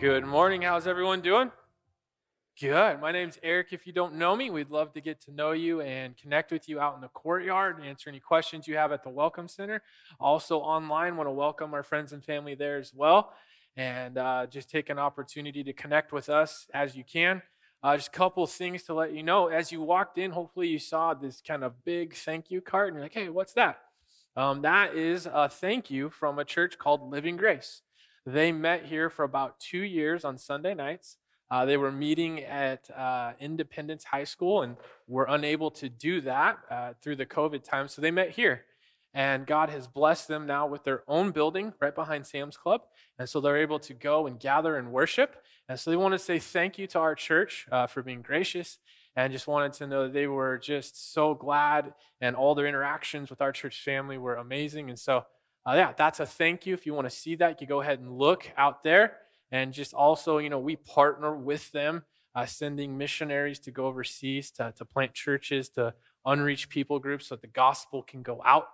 Good morning. How's everyone doing? Good. My name's Eric. If you don't know me, we'd love to get to know you and connect with you out in the courtyard and answer any questions you have at the Welcome Center. Also online, want to welcome our friends and family there as well. And just take an opportunity to connect with us as you can. Just a couple things to let you know. As you walked in, hopefully you saw this kind of big thank you card. And you're like, hey, what's that? That is a thank you from a church called Living Grace. They met here for about 2 years on Sunday nights. They were meeting at Independence High School and were unable to do that through the COVID time. So they met here. And God has blessed them now with their own building right behind Sam's Club. And so they're able to go and gather and worship. And so they want to say thank you to our church for being gracious. And just wanted to know that they were just so glad. And all their interactions with our church family were amazing. And so that's a thank you. If you want to see that, you go ahead and look out there. And just also, you know, we partner with them, sending missionaries to go overseas, to plant churches, to unreached people groups so that the gospel can go out.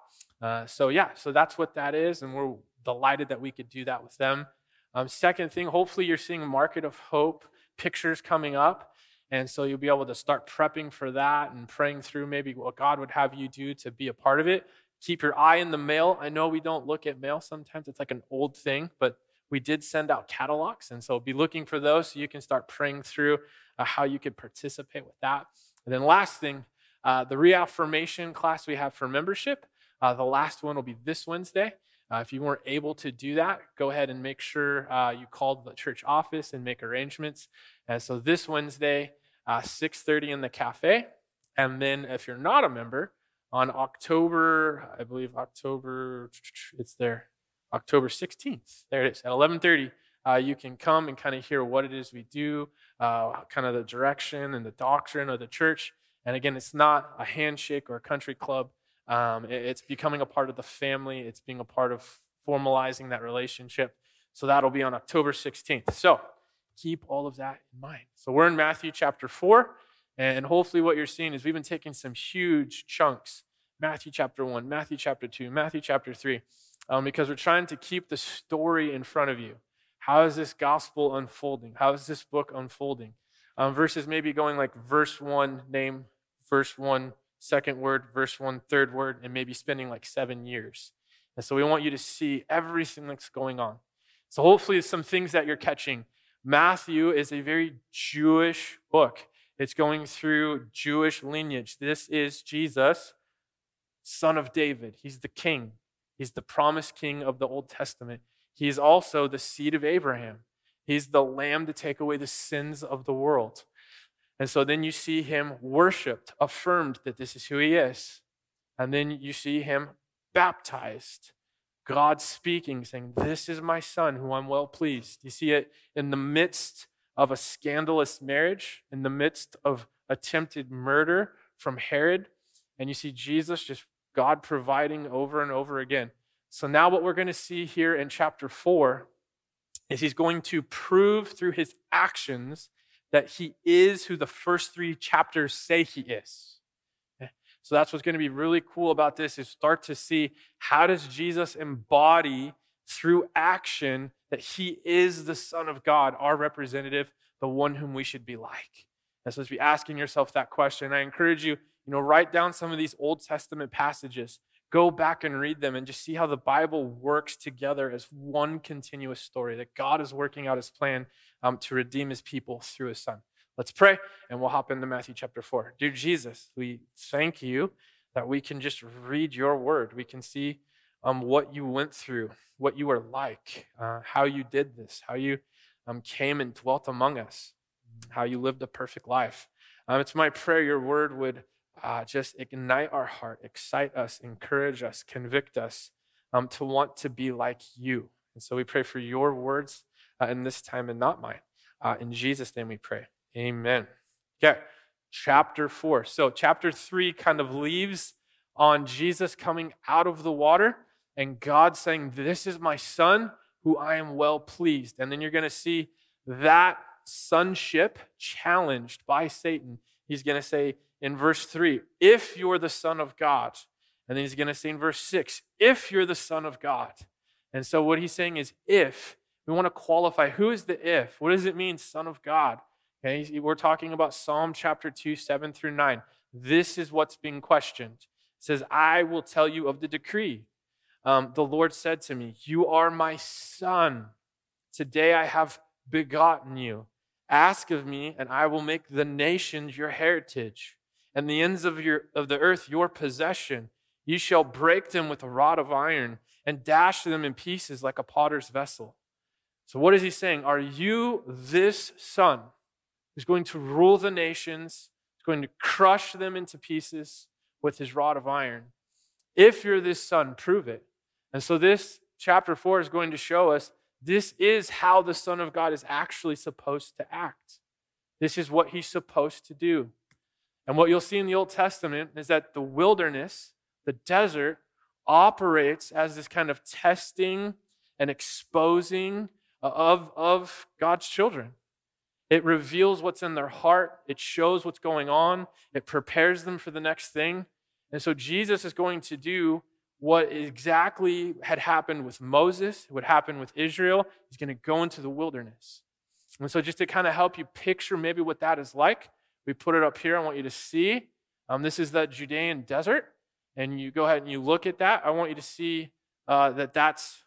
So that's what that is. And we're delighted that we could do that with them. Second thing, hopefully you're seeing Market of Hope pictures coming up. And so you'll be able to start prepping for that and praying through maybe what God would have you do to be a part of it. Keep your eye in the mail. I know we don't look at mail sometimes. It's like an old thing, but we did send out catalogs. And so be looking for those so you can start praying through how you could participate with that. And then last thing, the reaffirmation class we have for membership. The last one will be this Wednesday. If you weren't able to do that, go ahead and make sure you called the church office and make arrangements. And so this Wednesday, 6:30 in the cafe. And then if you're not a member, on October 16th, there it is, at 11:30, you can come and kind of hear what it is we do, kind of the direction and the doctrine of the church. And again, it's not a handshake or a country club. It's becoming a part of the family. It's being a part of formalizing that relationship. So that'll be on October 16th. So keep all of that in mind. So we're in Matthew chapter 4. And hopefully what you're seeing is we've been taking some huge chunks, Matthew chapter 1, Matthew chapter 2, Matthew chapter 3, because we're trying to keep the story in front of you. How is this gospel unfolding? How is this book unfolding? Versus maybe going like verse 1, name, verse 1, second word, verse 1, third word, and maybe spending like 7 years. And so we want you to see everything that's going on. So hopefully some things that you're catching. Matthew is a very Jewish book. It's going through Jewish lineage. This is Jesus, son of David. He's the king. He's the promised king of the Old Testament. He's also the seed of Abraham. He's the lamb to take away the sins of the world. And so then you see him worshiped, affirmed that this is who he is. And then you see him baptized, God speaking, saying, this is my son who I'm well pleased. You see it in the midst of a scandalous marriage, in the midst of attempted murder from Herod. And you see Jesus, just God providing over and over again. So now what we're going to see here in chapter 4 is he's going to prove through his actions that he is who the first three chapters say he is. Okay? So that's what's going to be really cool about this is start to see how does Jesus embody through action that he is the Son of God, our representative, the one whom we should be like. And so just be asking yourself that question. I encourage you, write down some of these Old Testament passages. Go back and read them and just see how the Bible works together as one continuous story, that God is working out his plan to redeem his people through his son. Let's pray, and we'll hop into Matthew chapter 4. Dear Jesus, we thank you that we can just read your word. We can see what you went through, what you were like, how you did this, how you came and dwelt among us, how you lived a perfect life. It's my prayer your word would just ignite our heart, excite us, encourage us, convict us to want to be like you. And so we pray for your words in this time and not mine. In Jesus' name we pray. Amen. Okay, chapter 4. So chapter 3 kind of leaves on Jesus coming out of the water and God saying, this is my son who I am well pleased. And then you're going to see that sonship challenged by Satan. He's going to say in verse 3, if you're the son of God. And then he's going to say in verse 6, if you're the son of God. And so what he's saying is if, We want to qualify. Who is the if? What does it mean, Son of God? Okay, we're talking about Psalm chapter 2, 7 through 9. This is what's being questioned. It says, I will tell you of the decree. The Lord said to me, you are my son. Today I have begotten you. Ask of me, and I will make the nations your heritage, and the ends of the earth your possession. You shall break them with a rod of iron and dash them in pieces like a potter's vessel. So what is he saying? Are you this son who's going to rule the nations, who's going to crush them into pieces with his rod of iron? If you're this son, prove it. And so this chapter 4 is going to show us this is how the Son of God is actually supposed to act. This is what he's supposed to do. And what you'll see in the Old Testament is that the wilderness, the desert, operates as this kind of testing and exposing of God's children. It reveals what's in their heart. It shows what's going on. It prepares them for the next thing. And so Jesus is going to do what exactly had happened with Moses, what happened with Israel. He's going to go into the wilderness. And so just to kind of help you picture maybe what that is like, we put it up here. I want you to see. This is the Judean desert. And you go ahead and you look at that. I want you to see that's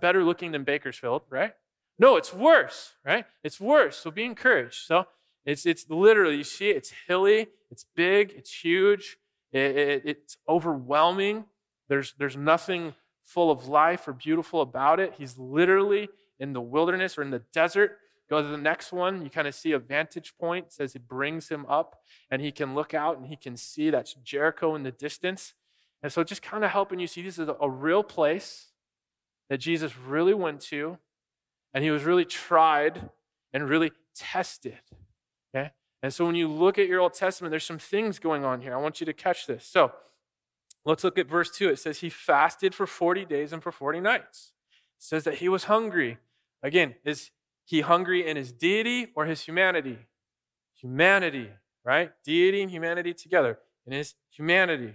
better looking than Bakersfield, right? No, it's worse, right? It's worse. So be encouraged. So it's literally, you see, it's hilly. It's big. It's huge. It's overwhelming. There's nothing full of life or beautiful about it. He's literally in the wilderness or in the desert. Go to the next one. You kind of see a vantage point. It says it brings him up and he can look out and he can see that's Jericho in the distance. And so just kind of helping you see this is a real place that Jesus really went to, and he was really tried and really tested. Okay? And so when you look at your Old Testament, there's some things going on here. I want you to catch this. So let's look at verse 2. It says he fasted for 40 days and for 40 nights. It says that he was hungry. Again, is he hungry in his deity or his humanity? Humanity, right? Deity and humanity together. In his humanity.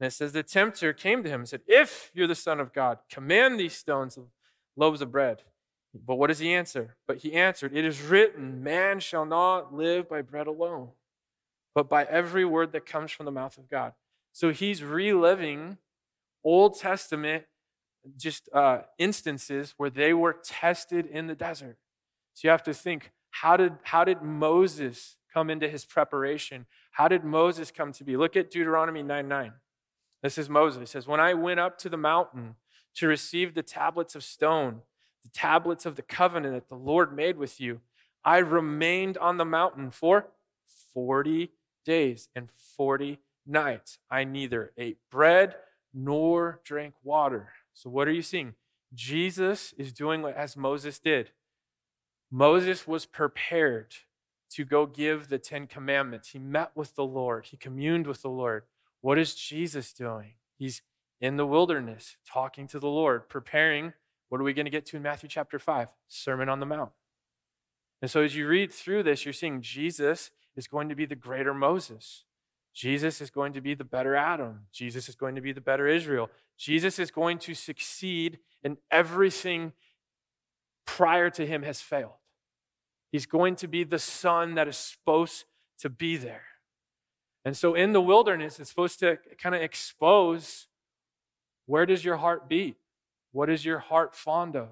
And it says the tempter came to him and said, if you're the Son of God, command these stones of loaves of bread. But what does he answer? But he answered, it is written, man shall not live by bread alone, but by every word that comes from the mouth of God. So he's reliving Old Testament just instances where they were tested in the desert. So you have to think, how did Moses come into his preparation? How did Moses come to be? Look at Deuteronomy 9:9. This is Moses. It says, when I went up to the mountain to receive the tablets of stone, the tablets of the covenant that the Lord made with you, I remained on the mountain for 40 days and 40 nights. I neither ate bread nor drank water. So what are you seeing? Jesus is doing as Moses did. Moses was prepared to go give the Ten Commandments. He met with the Lord. He communed with the Lord. What is Jesus doing? He's in the wilderness, talking to the Lord, preparing. What are we going to get to in Matthew chapter 5? Sermon on the Mount. And so as you read through this, you're seeing Jesus is going to be the greater Moses. Jesus is going to be the better Adam. Jesus is going to be the better Israel. Jesus is going to succeed in everything prior to him has failed. He's going to be the son that is supposed to be there. And so in the wilderness, it's supposed to kind of expose, where does your heart beat? What is your heart fond of?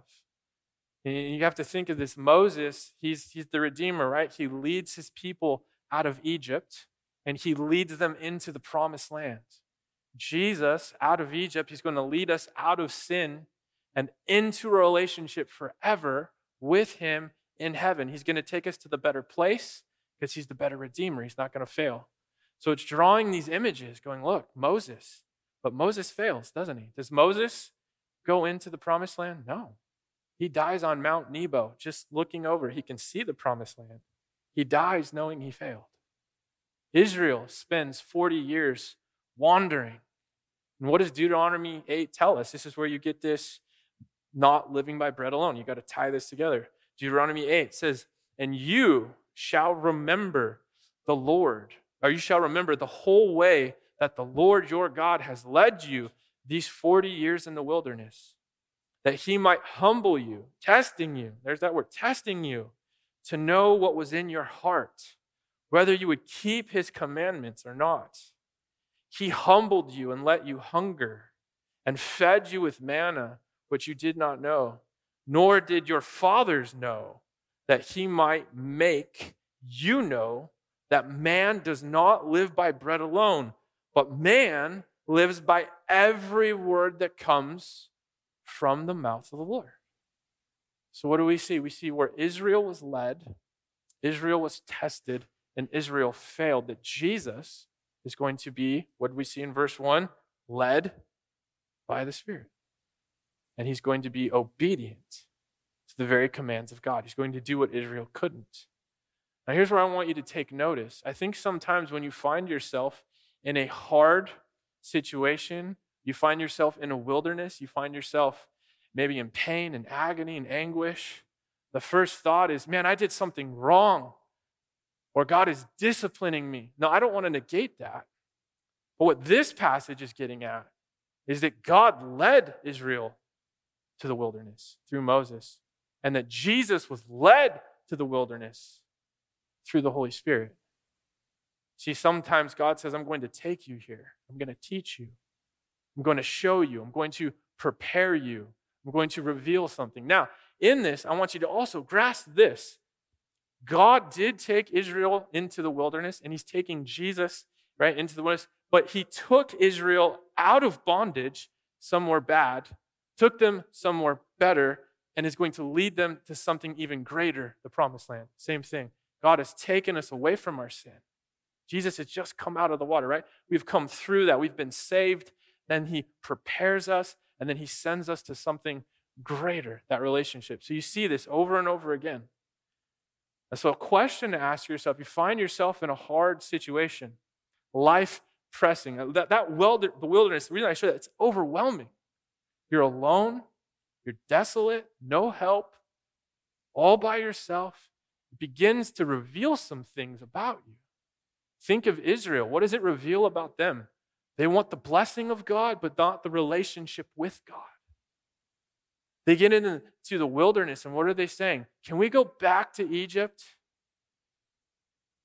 And you have to think of this. Moses, he's the Redeemer, right? He leads his people out of Egypt and he leads them into the promised land. Jesus, out of Egypt, he's going to lead us out of sin and into a relationship forever with him in heaven. He's going to take us to the better place because he's the better Redeemer. He's not going to fail. So it's drawing these images going, look, Moses. But Moses fails, doesn't he? Does Moses go into the promised land? No. He dies on Mount Nebo, just looking over. He can see the promised land. He dies knowing he failed. Israel spends 40 years wandering. And what does Deuteronomy 8 tell us? This is where you get this not living by bread alone. You got to tie this together. Deuteronomy 8 says, and you shall remember the Lord, or you shall remember the whole way that the Lord your God has led you these 40 years in the wilderness, that he might humble you, testing you. There's that word, testing you, to know what was in your heart, whether you would keep his commandments or not. He humbled you and let you hunger and fed you with manna, which you did not know, nor did your fathers know, that he might make you know that man does not live by bread alone, but man lives by every word that comes from the mouth of the Lord. So what do we see? We see where Israel was led, Israel was tested, and Israel failed, that Jesus is going to be, what we see in verse 1, led by the Spirit. And he's going to be obedient to the very commands of God. He's going to do what Israel couldn't. Now here's where I want you to take notice. I think sometimes when you find yourself in a hard situation, you find yourself in a wilderness, you find yourself maybe in pain and agony and anguish, the first thought is, man, I did something wrong, or God is disciplining me. Now, I don't want to negate that. But what this passage is getting at is that God led Israel to the wilderness through Moses, and that Jesus was led to the wilderness through the Holy Spirit. See, sometimes God says, I'm going to take you here. I'm going to teach you. I'm going to show you. I'm going to prepare you. I'm going to reveal something. Now, in this, I want you to also grasp this. God did take Israel into the wilderness, and he's taking Jesus right into the wilderness, but he took Israel out of bondage somewhere bad, took them somewhere better, and is going to lead them to something even greater, the promised land. Same thing. God has taken us away from our sin. Jesus has just come out of the water, right? We've come through that. We've been saved. Then he prepares us, and then he sends us to something greater, that relationship. So you see this over and over again. And so a question to ask yourself, you find yourself in a hard situation, life pressing. The wilderness, the reason I show that, it's overwhelming. You're alone, you're desolate, no help, all by yourself. It begins to reveal some things about you. Think of Israel. What does it reveal about them? They want the blessing of God, but not the relationship with God. They get into the wilderness, and what are they saying? Can we go back to Egypt?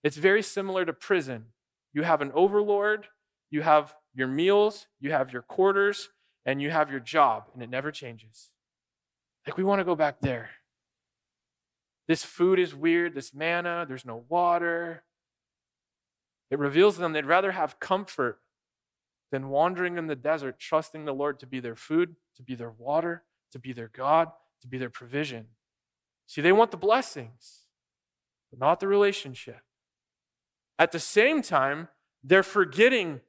It's very similar to prison. You have an overlord, you have your meals, you have your quarters, and you have your job, and it never changes. Like, we want to go back there. This food is weird, this manna, there's no water. It reveals to them they'd rather have comfort than wandering in the desert, trusting the Lord to be their food, to be their water, to be their God, to be their provision. See, they want the blessings, but not the relationship. At the same time, they're forgetting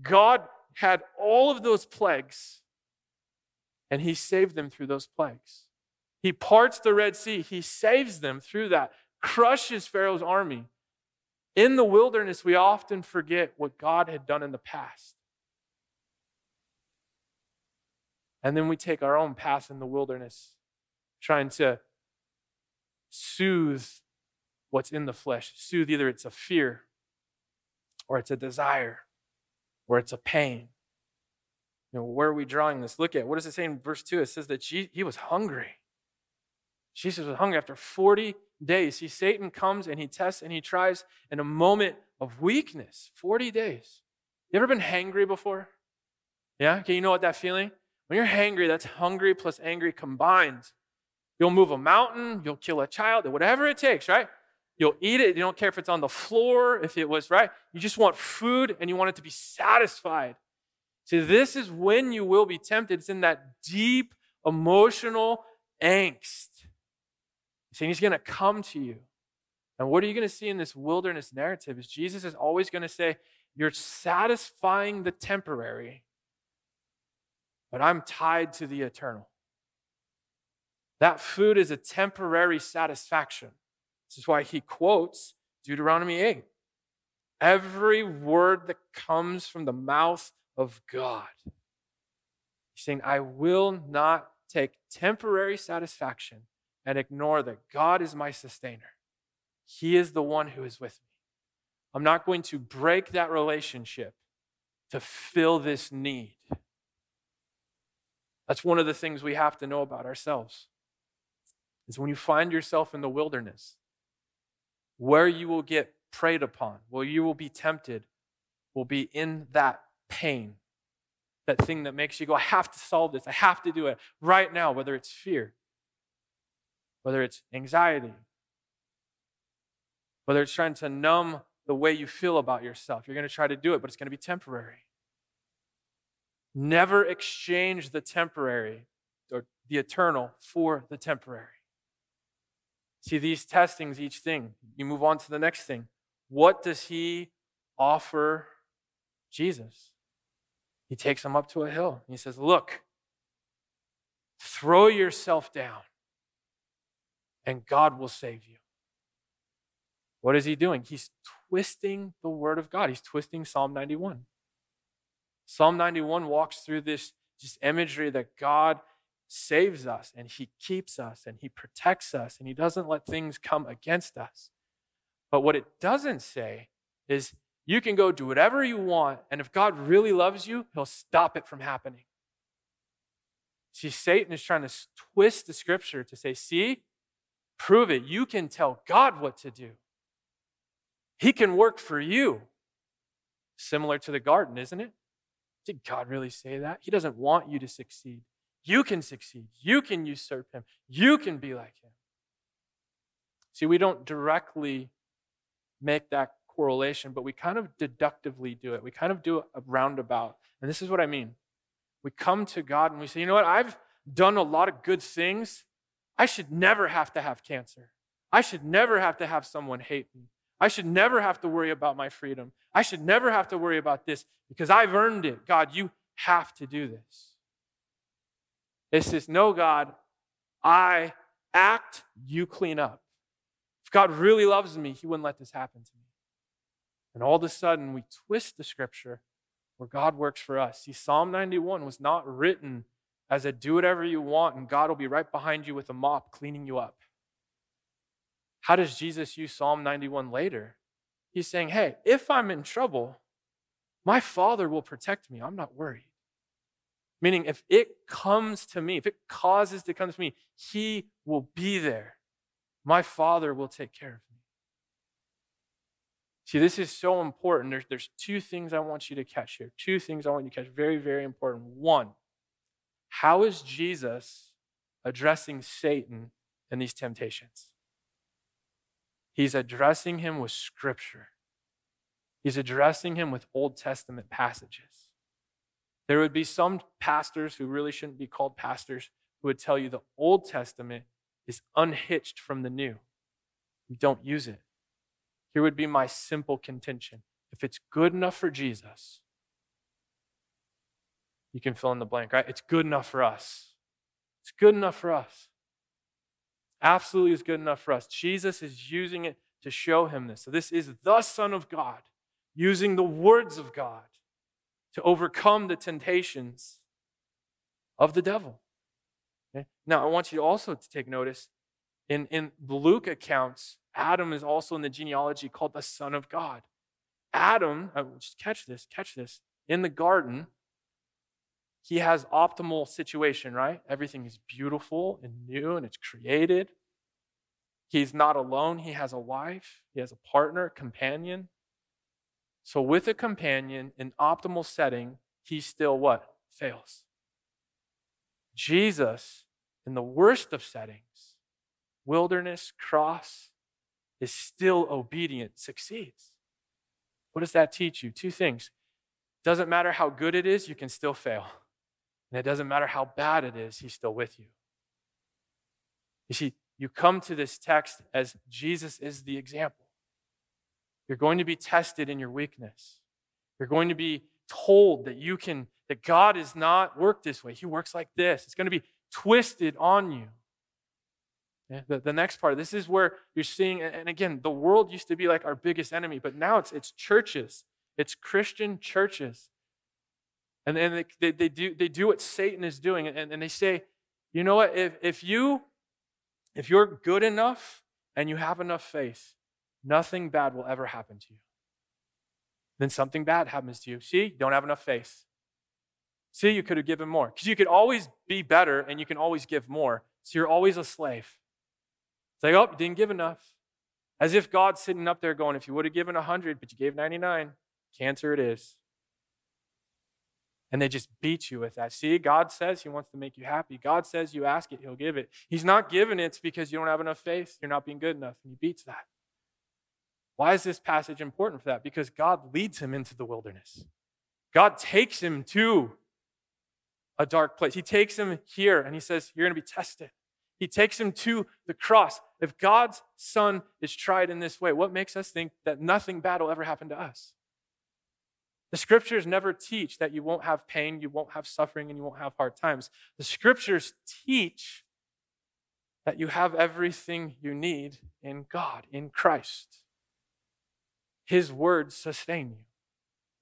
God had all of those plagues, and he saved them through those plagues. He parts the Red Sea. He saves them through that, crushes Pharaoh's army. In the wilderness, we often forget what God had done in the past. And then we take our own path in the wilderness, trying to soothe what's in the flesh. Soothe, either it's a fear, or it's a desire, or it's a pain. You know, where are we drawing this? Look at, what does it say in verse 2? It says that he was hungry. Jesus was hungry after 40 days. See, Satan comes and he tests and he tries in a moment of weakness. 40 days. You ever been hangry before? Yeah? Okay, you know what that feeling? When you're hangry, that's hungry plus angry combined. You'll move a mountain, you'll kill a child, whatever it takes, right? You'll eat it. You don't care if it's on the floor, if it was, right? You just want food and you want it to be satisfied. See, this is when you will be tempted. It's in that deep emotional angst. See, he's going to come to you. And what are you going to see in this wilderness narrative is Jesus is always going to say, you're satisfying the temporary, but I'm tied to the eternal. That food is a temporary satisfaction. This is why he quotes Deuteronomy 8. Every word that comes from the mouth of God. He's saying, I will not take temporary satisfaction and ignore that God is my sustainer. He is the one who is with me. I'm not going to break that relationship to fill this need. That's one of the things we have to know about ourselves, is when you find yourself in the wilderness, where you will get preyed upon, where you will be tempted, will be in that pain, that thing that makes you go, I have to solve this, I have to do it right now, whether it's fear, whether it's anxiety, whether it's trying to numb the way you feel about yourself. You're going to try to do it, but it's going to be temporary. Never exchange the temporary or the eternal for the temporary. See, these testings, each thing, you move on to the next thing. What does he offer Jesus? He takes him up to a hill. He says, look, throw yourself down and God will save you. What is he doing? He's twisting the word of God. He's twisting Psalm 91. Psalm 91 walks through this just imagery that God saves us and he keeps us and he protects us and he doesn't let things come against us. But what it doesn't say is you can go do whatever you want, and if God really loves you, he'll stop it from happening. See, Satan is trying to twist the scripture to say, see, prove it. You can tell God what to do. He can work for you. Similar to the garden, isn't it? Did God really say that? He doesn't want you to succeed. You can succeed. You can usurp him. You can be like him. See, we don't directly make that correlation, but we kind of deductively do it. We kind of do a roundabout. And this is what I mean. We come to God and we say, you know what? I've done a lot of good things. I should never have to have cancer. I should never have to have someone hate me. I should never have to worry about my freedom. I should never have to worry about this because I've earned it. God, you have to do this. It says, no, God, I act, you clean up. If God really loves me, he wouldn't let this happen to me. And all of a sudden, we twist the scripture where God works for us. See, Psalm 91 was not written as a do whatever you want and God will be right behind you with a mop cleaning you up. How does Jesus use Psalm 91 later? He's saying, hey, if I'm in trouble, my Father will protect me. I'm not worried. Meaning, if it comes to me, if it causes to come to me, he will be there. My Father will take care of me. See, this is so important. There's two things I want you to catch here. Two things I want you to catch. Very, very important. One, how is Jesus addressing Satan in these temptations? He's addressing him with scripture. He's addressing him with Old Testament passages. There would be some pastors who really shouldn't be called pastors who would tell you the Old Testament is unhitched from the New. You don't use it. Here would be my simple contention. If it's good enough for Jesus, you can fill in the blank, right? It's good enough for us. It's good enough for us. Absolutely is good enough for us. Jesus is using it to show him this. So this is the Son of God using the words of God to overcome the temptations of the devil. Okay? Now, I want you also to take notice, in the Luke accounts, Adam is also in the genealogy called the Son of God. Adam, just catch this, in the garden, he has optimal situation, right? Everything is beautiful and new and it's created. He's not alone. He has a wife. He has a partner, companion. So with a companion, in optimal setting, he still what? Fails. Jesus, in the worst of settings, wilderness, cross, is still obedient, succeeds. What does that teach you? Two things. Doesn't matter how good it is, you can still fail. And it doesn't matter how bad it is, he's still with you. You see, you come to this text as Jesus is the example. You're going to be tested in your weakness. You're going to be told that you can, that God is not worked this way. He works like this. It's going to be twisted on you. The next part, this is where you're seeing, and again, the world used to be like our biggest enemy, but now it's churches. It's Christian churches. And they do what Satan is doing. And they say, you know what, if you're good enough and you have enough faith, nothing bad will ever happen to you. Then something bad happens to you. See, you don't have enough faith. See, you could have given more. Because you could always be better and you can always give more. So you're always a slave. It's like, oh, didn't give enough. As if God's sitting up there going, if you would have given 100, but you gave 99, cancer it is. And they just beat you with that. See, God says he wants to make you happy. God says you ask it, he'll give it. He's not giving it because you don't have enough faith. You're not being good enough. And he beats that. Why is this passage important for that? Because God leads him into the wilderness. God takes him to a dark place. He takes him here and he says, you're going to be tested. He takes him to the cross. If God's son is tried in this way, what makes us think that nothing bad will ever happen to us? The scriptures never teach that you won't have pain, you won't have suffering, and you won't have hard times. The scriptures teach that you have everything you need in God, in Christ. His words sustain you.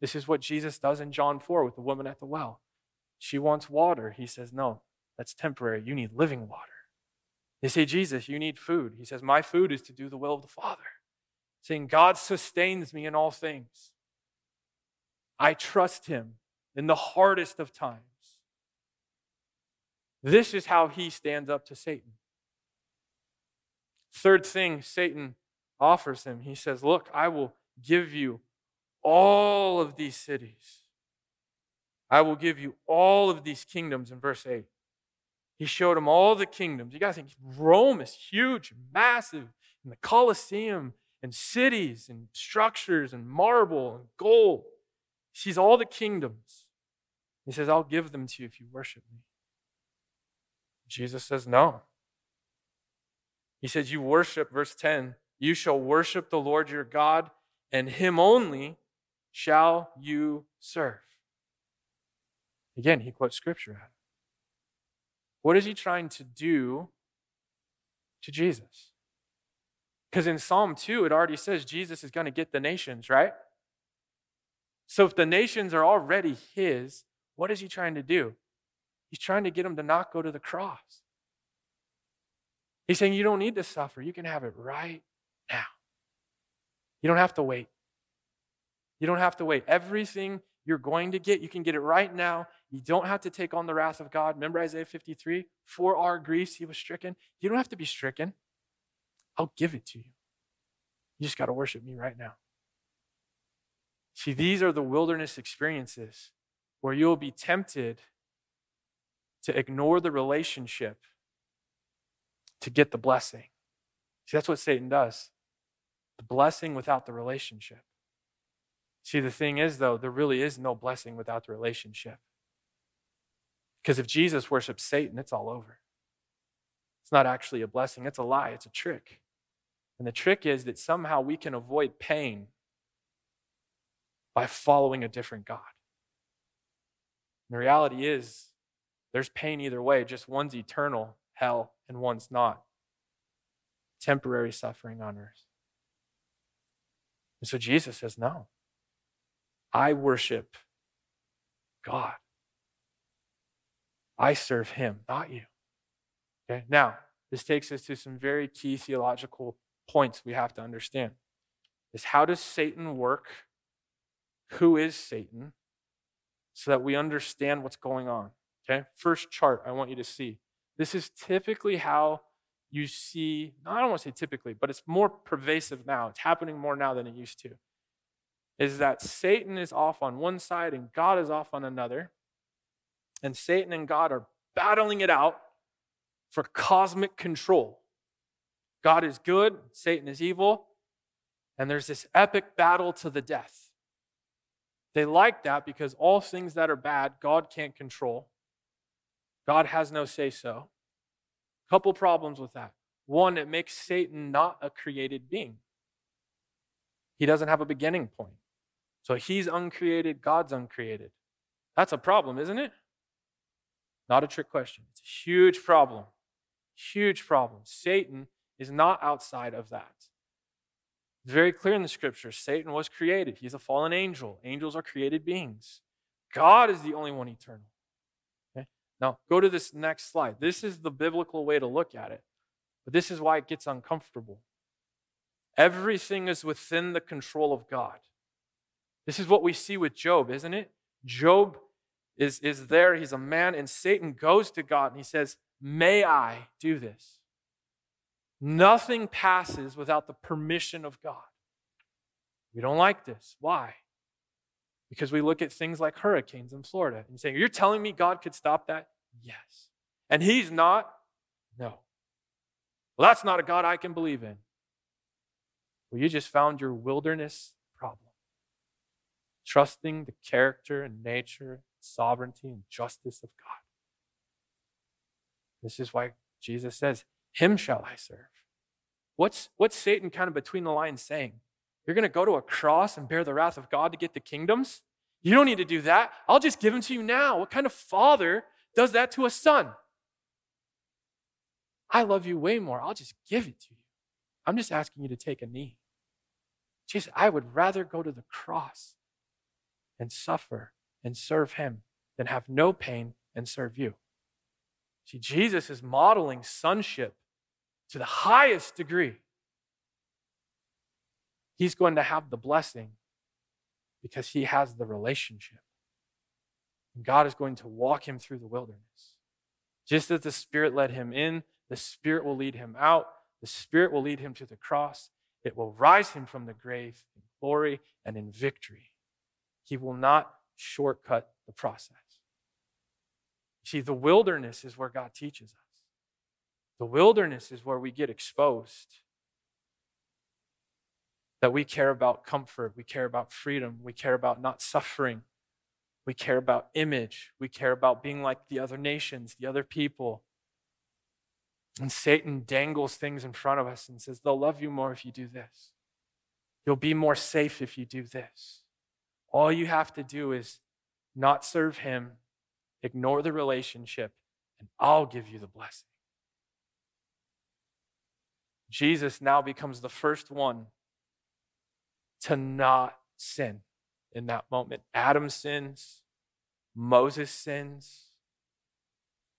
This is what Jesus does in John 4 with the woman at the well. She wants water. He says, no, that's temporary. You need living water. They say, Jesus, you need food. He says, my food is to do the will of the Father. Saying, God sustains me in all things. I trust him in the hardest of times. This is how he stands up to Satan. Third thing Satan offers him, he says, look, I will give you all of these cities. I will give you all of these kingdoms in verse 8. He showed him all the kingdoms. You guys think Rome is huge, massive, and the Colosseum, and cities, and structures, and marble, and gold. He sees all the kingdoms. He says, I'll give them to you if you worship me. Jesus says, no. He says, you worship, verse 10, you shall worship the Lord your God, and him only shall you serve. Again, he quotes scripture at him. What is he trying to do to Jesus? Because in Psalm 2, it already says Jesus is going to get the nations, right? So if the nations are already his, what is he trying to do? He's trying to get them to not go to the cross. He's saying, you don't need to suffer. You can have it right now. You don't have to wait. You don't have to wait. Everything you're going to get, you can get it right now. You don't have to take on the wrath of God. Remember Isaiah 53? For our griefs, he was stricken. You don't have to be stricken. I'll give it to you. You just got to worship me right now. See, these are the wilderness experiences where you'll be tempted to ignore the relationship to get the blessing. See, that's what Satan does. The blessing without the relationship. See, the thing is, though, there really is no blessing without the relationship. Because if Jesus worships Satan, it's all over. It's not actually a blessing. It's a lie. It's a trick. And the trick is that somehow we can avoid pain by following a different God. And the reality is, there's pain either way. Just one's eternal hell and one's not. Temporary suffering on earth. And so Jesus says, no. I worship God. I serve him, not you. Okay? Now, this takes us to some very key theological points we have to understand. Is how does Satan work? Who is Satan? So that we understand what's going on. Okay? First chart I want you to see. This is typically how you see, I don't want to say typically, but it's more pervasive now. It's happening more now than it used to. Is that Satan is off on one side and God is off on another. And Satan and God are battling it out for cosmic control. God is good, Satan is evil. And there's this epic battle to the death. They like that because all things that are bad, God can't control. God has no say-so. Couple problems with that. One, it makes Satan not a created being. He doesn't have a beginning point. So he's uncreated, God's uncreated. That's a problem, isn't it? Not a trick question. It's a huge problem. Huge problem. Satan is not outside of that. It's very clear in the scriptures. Satan was created. He's a fallen angel. Angels are created beings. God is the only one eternal. Okay? Now, go to this next slide. This is the biblical way to look at it. But this is why it gets uncomfortable. Everything is within the control of God. This is what we see with Job, isn't it? Job is there. He's a man, and Satan goes to God and he says, may I do this? Nothing passes without the permission of God. We don't like this. Why? Because we look at things like hurricanes in Florida and say, you're telling me God could stop that? Yes. And he's not? No. Well, that's not a God I can believe in. Well, you just found your wilderness problem. Trusting the character and nature, sovereignty and justice of God. This is why Jesus says, him shall I serve. What's Satan kind of between the lines saying? You're going to go to a cross and bear the wrath of God to get the kingdoms? You don't need to do that. I'll just give them to you now. What kind of father does that to a son? I love you way more. I'll just give it to you. I'm just asking you to take a knee. Jesus, I would rather go to the cross and suffer and serve him than have no pain and serve you. See, Jesus is modeling sonship to the highest degree. He's going to have the blessing because he has the relationship. And God is going to walk him through the wilderness. Just as the Spirit led him in, the Spirit will lead him out. The Spirit will lead him to the cross. It will rise him from the grave in glory and in victory. He will not shortcut the process. See, the wilderness is where God teaches us. The wilderness is where we get exposed. That we care about comfort, we care about freedom, we care about not suffering, we care about image, we care about being like the other nations, the other people. And Satan dangles things in front of us and says, they'll love you more if you do this. You'll be more safe if you do this. All you have to do is not serve him, ignore the relationship, and I'll give you the blessing. Jesus now becomes the first one to not sin in that moment. Adam sins, Moses sins,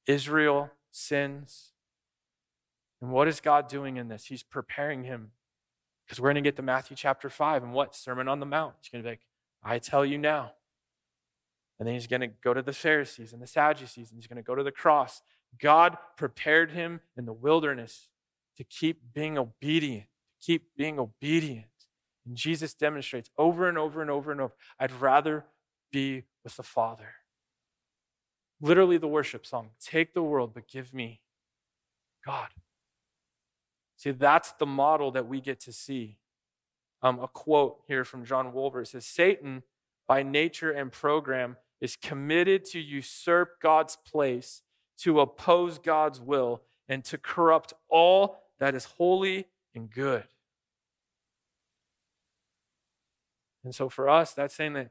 Israel sins. And what is God doing in this? He's preparing him, because we're going to get to Matthew chapter 5 and what? Sermon on the Mount. He's going to be like, I tell you now. And then he's going to go to the Pharisees and the Sadducees, and he's going to go to the cross. God prepared him in the wilderness to keep being obedient. And Jesus demonstrates over and over and over and over, I'd rather be with the Father. Literally the worship song, take the world, but give me God. See, that's the model that we get to see. A quote here from John Wolver, it says, Satan, by nature and program, is committed to usurp God's place, to oppose God's will, and to corrupt all that is holy and good. And so for us, that's saying that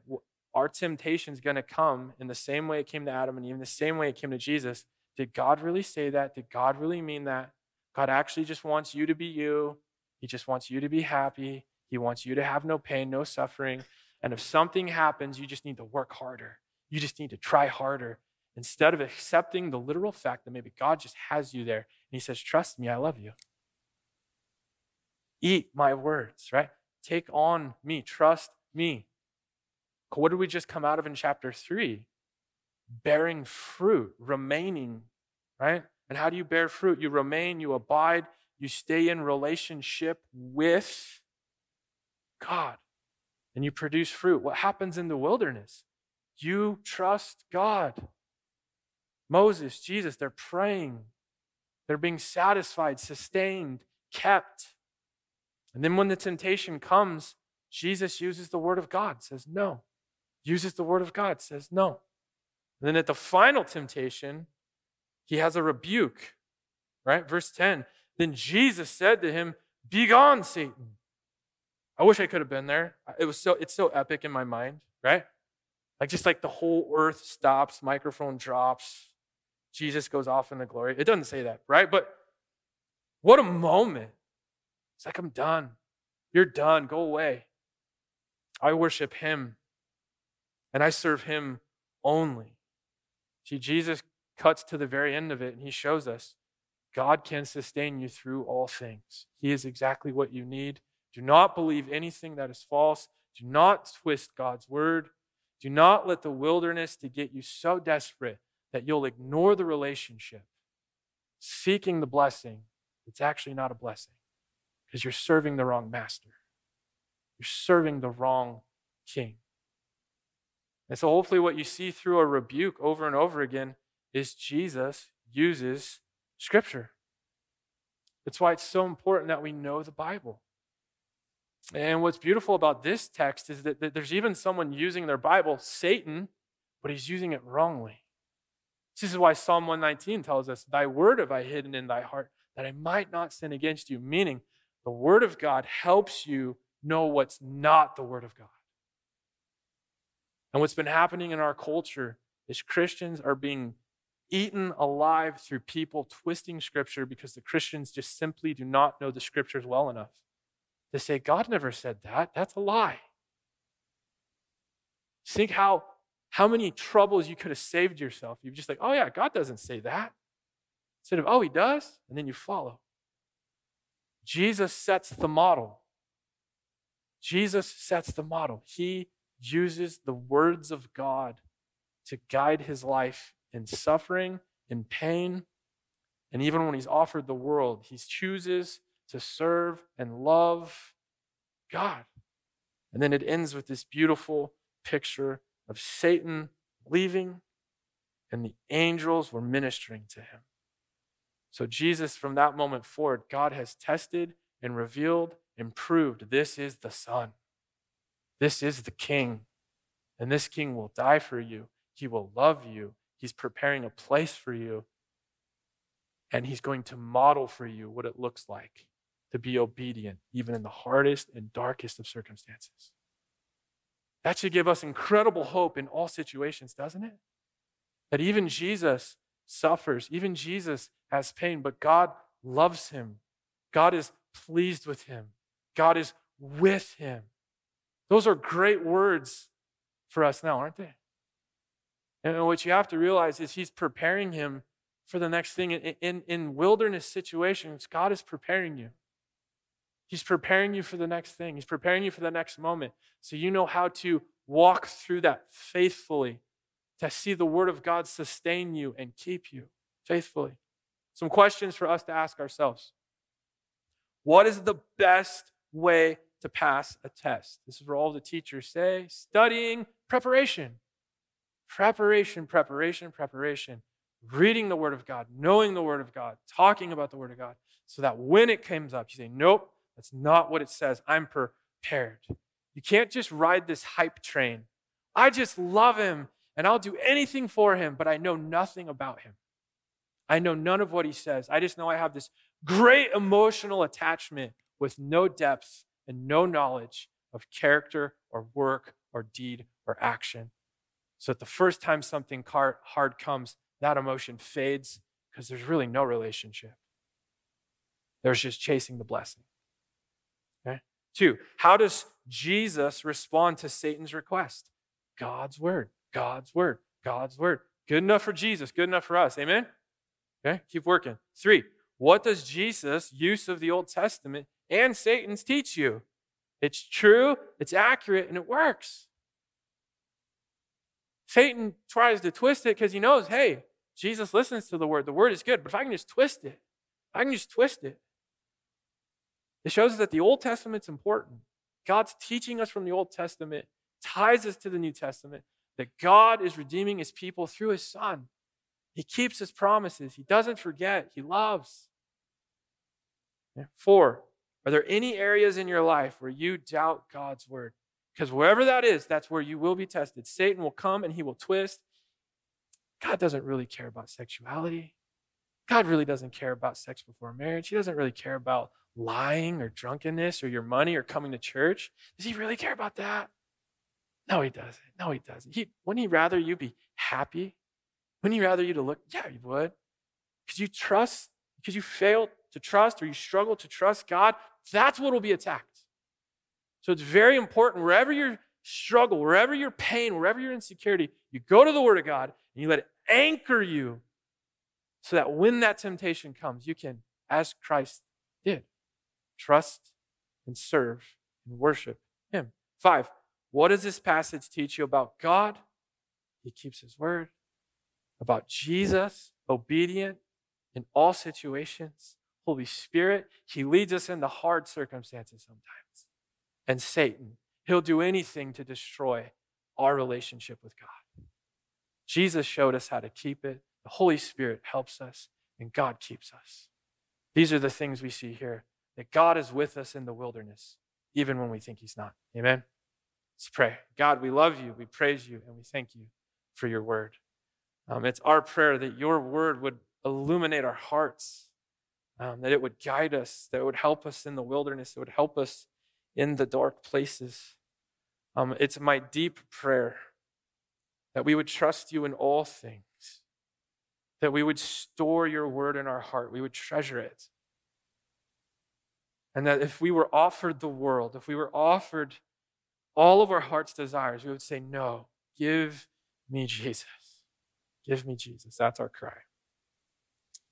our temptation is going to come in the same way it came to Adam and Eve, in the same way it came to Jesus. Did God really say that? Did God really mean that? God actually just wants you to be you. He just wants you to be happy. He wants you to have no pain, no suffering. And if something happens, you just need to work harder. You just need to try harder. Instead of accepting the literal fact that maybe God just has you there. And he says, trust me, I love you. Eat my words, right? Take on me, trust me. What did we just come out of in chapter 3? Bearing fruit, remaining, right? And how do you bear fruit? You remain, you abide, you stay in relationship with God, and you produce fruit. What happens in the wilderness? You trust God. Moses, Jesus, they're praying. They're being satisfied, sustained, kept. And then when the temptation comes, Jesus uses the word of God, says no. Uses the word of God, says no. And then at the final temptation, he has a rebuke, right? Verse 10, then Jesus said to him, be gone, Satan. I wish I could have been there. It's so epic in my mind, right? Just the whole earth stops, microphone drops. Jesus goes off in the glory. It doesn't say that, right? But what a moment. It's like, I'm done. You're done. Go away. I worship him and I serve him only. See, Jesus cuts to the very end of it and he shows us God can sustain you through all things. He is exactly what you need. Do not believe anything that is false. Do not twist God's word. Do not let the wilderness to get you so desperate that you'll ignore the relationship, seeking the blessing. It's actually not a blessing because you're serving the wrong master. You're serving the wrong king. And so hopefully what you see through a rebuke over and over again is Jesus uses Scripture. That's why it's so important that we know the Bible. And what's beautiful about this text is that there's even someone using their Bible, Satan, but he's using it wrongly. This is why Psalm 119 tells us, "Thy word have I hidden in thy heart, that I might not sin against you." Meaning, the word of God helps you know what's not the word of God. And what's been happening in our culture is Christians are being eaten alive through people twisting Scripture because the Christians just simply do not know the Scriptures well enough to say, God never said that. That's a lie. Think how many troubles you could have saved yourself. You're just like, oh yeah, God doesn't say that. Instead of, oh, he does, and then you follow. Jesus sets the model. Jesus sets the model. He uses the words of God to guide his life in suffering, in pain, and even when he's offered the world, he chooses to serve and love God. And then it ends with this beautiful picture of Satan leaving, and the angels were ministering to him. So Jesus, from that moment forward, God has tested and revealed and proved this is the Son. This is the King. And this King will die for you. He will love you. He's preparing a place for you. And he's going to model for you what it looks like to be obedient, even in the hardest and darkest of circumstances. That should give us incredible hope in all situations, doesn't it? That even Jesus suffers. Even Jesus has pain, but God loves him. God is pleased with him. God is with him. Those are great words for us now, aren't they? And what you have to realize is he's preparing him for the next thing. In wilderness situations, God is preparing you. He's preparing you for the next thing. He's preparing you for the next moment. So you know how to walk through that faithfully, to see the word of God sustain you and keep you faithfully. Some questions for us to ask ourselves. What is the best way to pass a test? This is where all the teachers say, studying, preparation. Preparation. Reading the word of God, knowing the word of God, talking about the word of God, so that when it comes up, you say, nope, that's not what it says. I'm prepared. You can't just ride this hype train. I just love him and I'll do anything for him, but I know nothing about him. I know none of what he says. I just know I have this great emotional attachment with no depth and no knowledge of character or work or deed or action. So at the first time something hard comes, that emotion fades because there's really no relationship. There's just chasing the blessing. Okay? 2, how does Jesus respond to Satan's request? God's word, God's word, God's word. Good enough for Jesus, good enough for us. Amen? Okay, keep working. 3, what does Jesus' use of the Old Testament and Satan's teach you? It's true, it's accurate, and it works. Satan tries to twist it because he knows, hey, Jesus listens to the word. The word is good, but if I can just twist it, It shows us that the Old Testament's important. God's teaching us from the Old Testament, ties us to the New Testament, that God is redeeming his people through his Son. He keeps his promises. He doesn't forget. He loves. 4, are there any areas in your life where you doubt God's word? Because wherever that is, that's where you will be tested. Satan will come and he will twist. God doesn't really care about sexuality. God really doesn't care about sex before marriage. He doesn't really care about lying or drunkenness or your money or coming to church. Does he really care about that? No, he doesn't. Wouldn't he rather you be happy? Wouldn't he rather you to look? Yeah, he would. Because you fail to trust or you struggle to trust God, that's what will be attacked. So it's very important, wherever your struggle, wherever your pain, wherever your insecurity, you go to the word of God and you let it anchor you so that when that temptation comes, you can, as Christ did, trust and serve and worship him. 5, What does this passage teach you about God? He keeps his word. About Jesus, obedient in all situations. Holy Spirit, he leads us into hard circumstances sometimes. And Satan, he'll do anything to destroy our relationship with God. Jesus showed us how to keep it. The Holy Spirit helps us, and God keeps us. These are the things we see here, that God is with us in the wilderness, even when we think he's not. Amen? Let's pray. God, we love you, we praise you, and we thank you for your word. It's our prayer that your word would illuminate our hearts, that it would guide us, that it would help us in the wilderness, it would help us in the dark places. It's my deep prayer that we would trust you in all things, that we would store your word in our heart, we would treasure it. And that if we were offered the world, if we were offered all of our heart's desires, we would say, no, give me Jesus. Give me Jesus. That's our cry.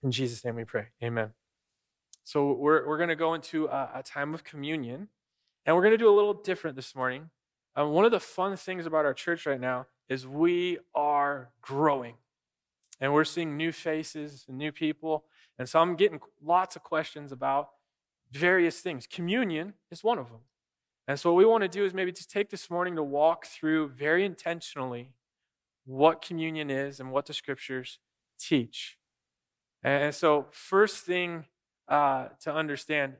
In Jesus' name we pray. Amen. So we're going to go into a time of communion. And we're going to do a little different this morning. One of the fun things about our church right now is we are growing. And we're seeing new faces and new people. And so I'm getting lots of questions about various things. Communion is one of them. And so what we want to do is maybe just take this morning to walk through very intentionally what communion is and what the scriptures teach. And so first thing to understand,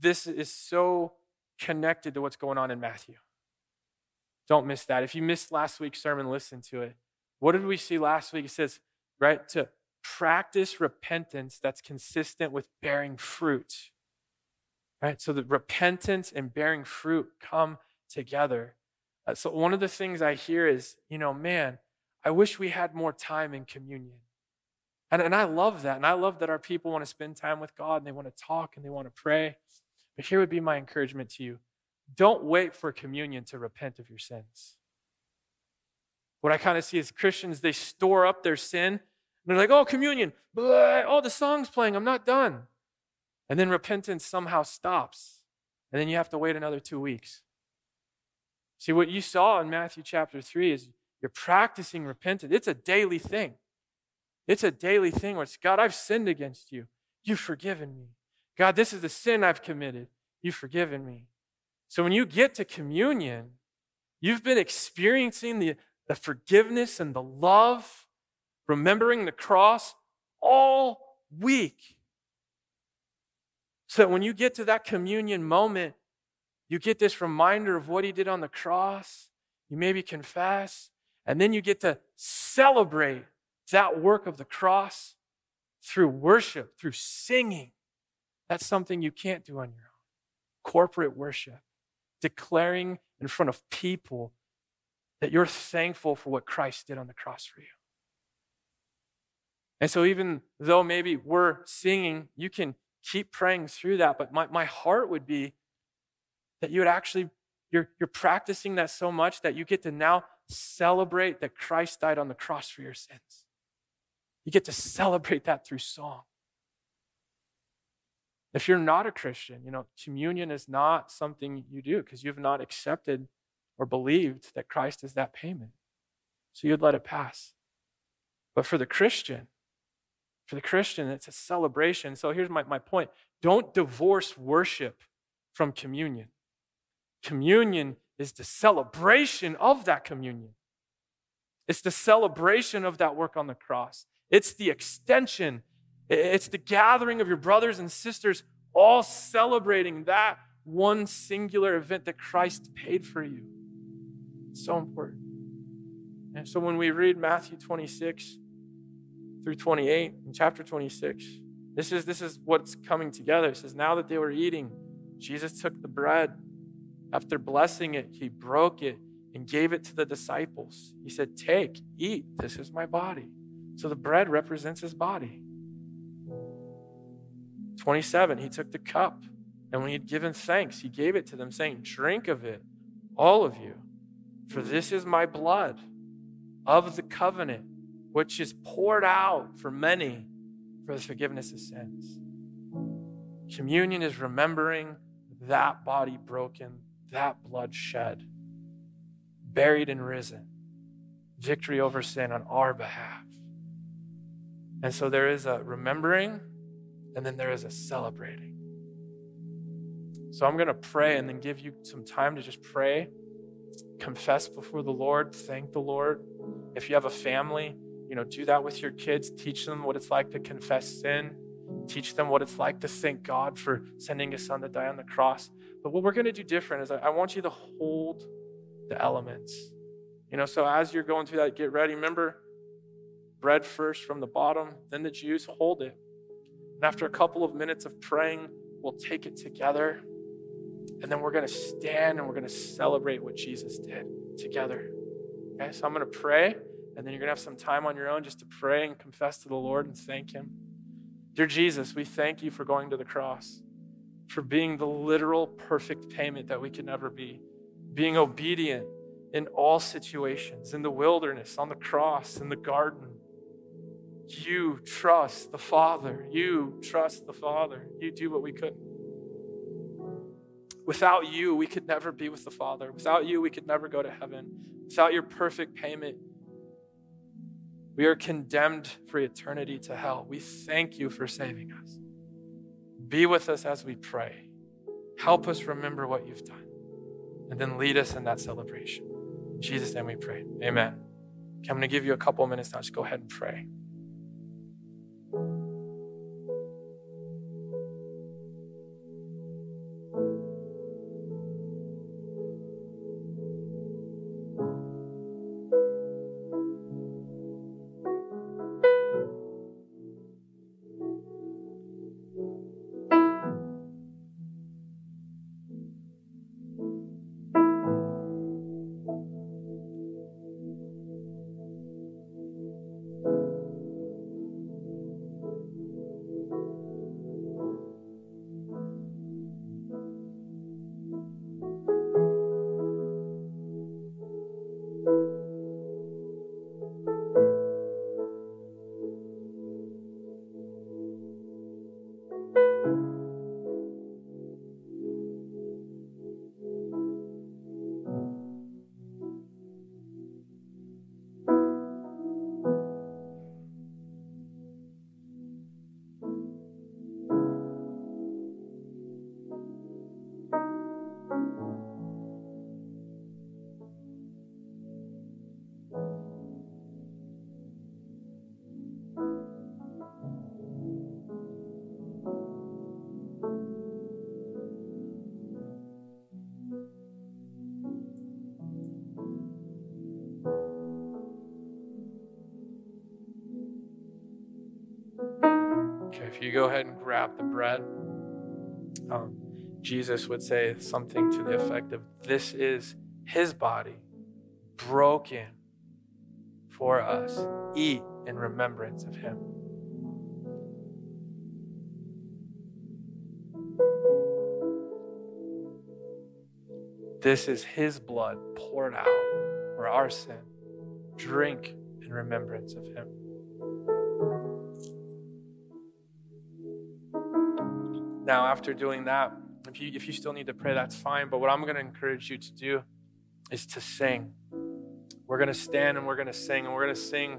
this is so connected to what's going on in Matthew. Don't miss that. If you missed last week's sermon, listen to it. What did we see last week? It says, right, to practice repentance that's consistent with bearing fruit, right? So the repentance and bearing fruit come together. So one of the things I hear is, man, I wish we had more time in communion. And I love that. And I love that our people want to spend time with God and they want to talk and they want to pray. But here would be my encouragement to you. Don't wait for communion to repent of your sins. What I kind of see is Christians, they store up their sin. And they're like, oh, communion. Blah, oh, the song's playing. I'm not done. And then repentance somehow stops. And then you have to wait another 2 weeks. See, what you saw in Matthew chapter 3 is you're practicing repentance. It's a daily thing. It's a daily thing where it's, God, I've sinned against you. You've forgiven me. God, this is the sin I've committed. You've forgiven me. So when you get to communion, you've been experiencing the forgiveness and the love, remembering the cross all week. So that when you get to that communion moment, you get this reminder of what he did on the cross. You maybe confess, and then you get to celebrate that work of the cross through worship, through singing. That's something you can't do on your own. Corporate worship, declaring in front of people that you're thankful for what Christ did on the cross for you. And so even though maybe we're singing, you can keep praying through that, but my heart would be that you would actually, you're practicing that so much that you get to now celebrate that Christ died on the cross for your sins. You get to celebrate that through song. If you're not a Christian, communion is not something you do because you've not accepted or believed that Christ is that payment. So you'd let it pass. But for the Christian, it's a celebration. So here's my point. Don't divorce worship from communion. Communion is the celebration of that communion. It's the celebration of that work on the cross. It's the extension. It's the gathering of your brothers and sisters all celebrating that one singular event that Christ paid for you. So important. And so when we read Matthew 26 through 28, in chapter 26, this is what's coming together. It says, now that they were eating, Jesus took the bread. After blessing it, he broke it and gave it to the disciples. He said, take, eat, this is my body. So the bread represents his body. 27, he took the cup. And when he had given thanks, he gave it to them saying, drink of it, all of you. For this is my blood of the covenant, which is poured out for many for the forgiveness of sins. Communion is remembering that body broken, that blood shed buried and risen, victory over sin on our behalf. And so there is a remembering, and then there is a celebrating. So I'm going to pray and then give you some time to just pray, confess before the Lord, thank the Lord. If you have a family, do that with your kids. Teach them what it's like to confess sin. Teach them what it's like to thank God for sending his son to die on the cross. But what we're going to do different is I want you to hold the elements. So as you're going through that, get ready. Remember, bread first from the bottom, then the juice, hold it. And after a couple of minutes of praying, we'll take it together. And then we're going to stand and we're going to celebrate what Jesus did together. Okay, so I'm going to pray, and then you're going to have some time on your own just to pray and confess to the Lord and thank him. Dear Jesus, we thank you for going to the cross, for being the literal perfect payment that we can never be, being obedient in all situations, in the wilderness, on the cross, in the garden. You trust the Father. You trust the Father. You do what we couldn't. Without you, we could never be with the Father. Without you, we could never go to heaven. Without your perfect payment, we are condemned for eternity to hell. We thank you for saving us. Be with us as we pray. Help us remember what you've done. And then lead us in that celebration. In Jesus' name we pray. Amen. Okay, I'm going to give you a couple of minutes now. Just go ahead and pray. If you go ahead and grab the bread, Jesus would say something to the effect of, this is his body broken for us. Eat in remembrance of him. This is his blood poured out for our sin. Drink in remembrance of him. Now, after doing that, if you still need to pray, that's fine. But what I'm going to encourage you to do is to sing. We're going to stand and we're going to sing. And we're going to sing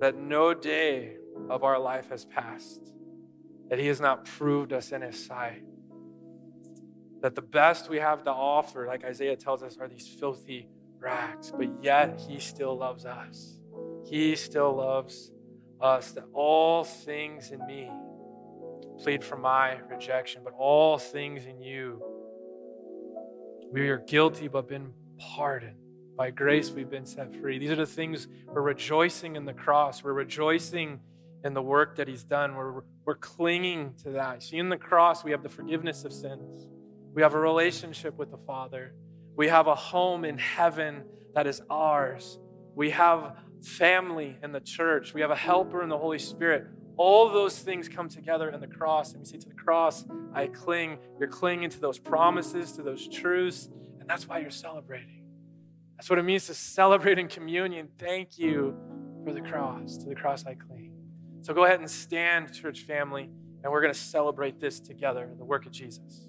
that no day of our life has passed, that he has not proved us in his sight, that the best we have to offer, like Isaiah tells us, are these filthy rags. But yet he still loves us. He still loves us, that all things in me plead for my rejection, but all things in you. We are guilty, but been pardoned. By grace, we've been set free. These are the things we're rejoicing in the cross. We're rejoicing in the work that he's done. We're clinging to that. See, in the cross, we have the forgiveness of sins. We have a relationship with the Father. We have a home in heaven that is ours. We have family in the church. We have a helper in the Holy Spirit. All those things come together in the cross. And we say, to the cross, I cling. You're clinging to those promises, to those truths. And that's why you're celebrating. That's what it means to celebrate in communion. Thank you for the cross. To the cross, I cling. So go ahead and stand, church family, and we're going to celebrate this together, the work of Jesus.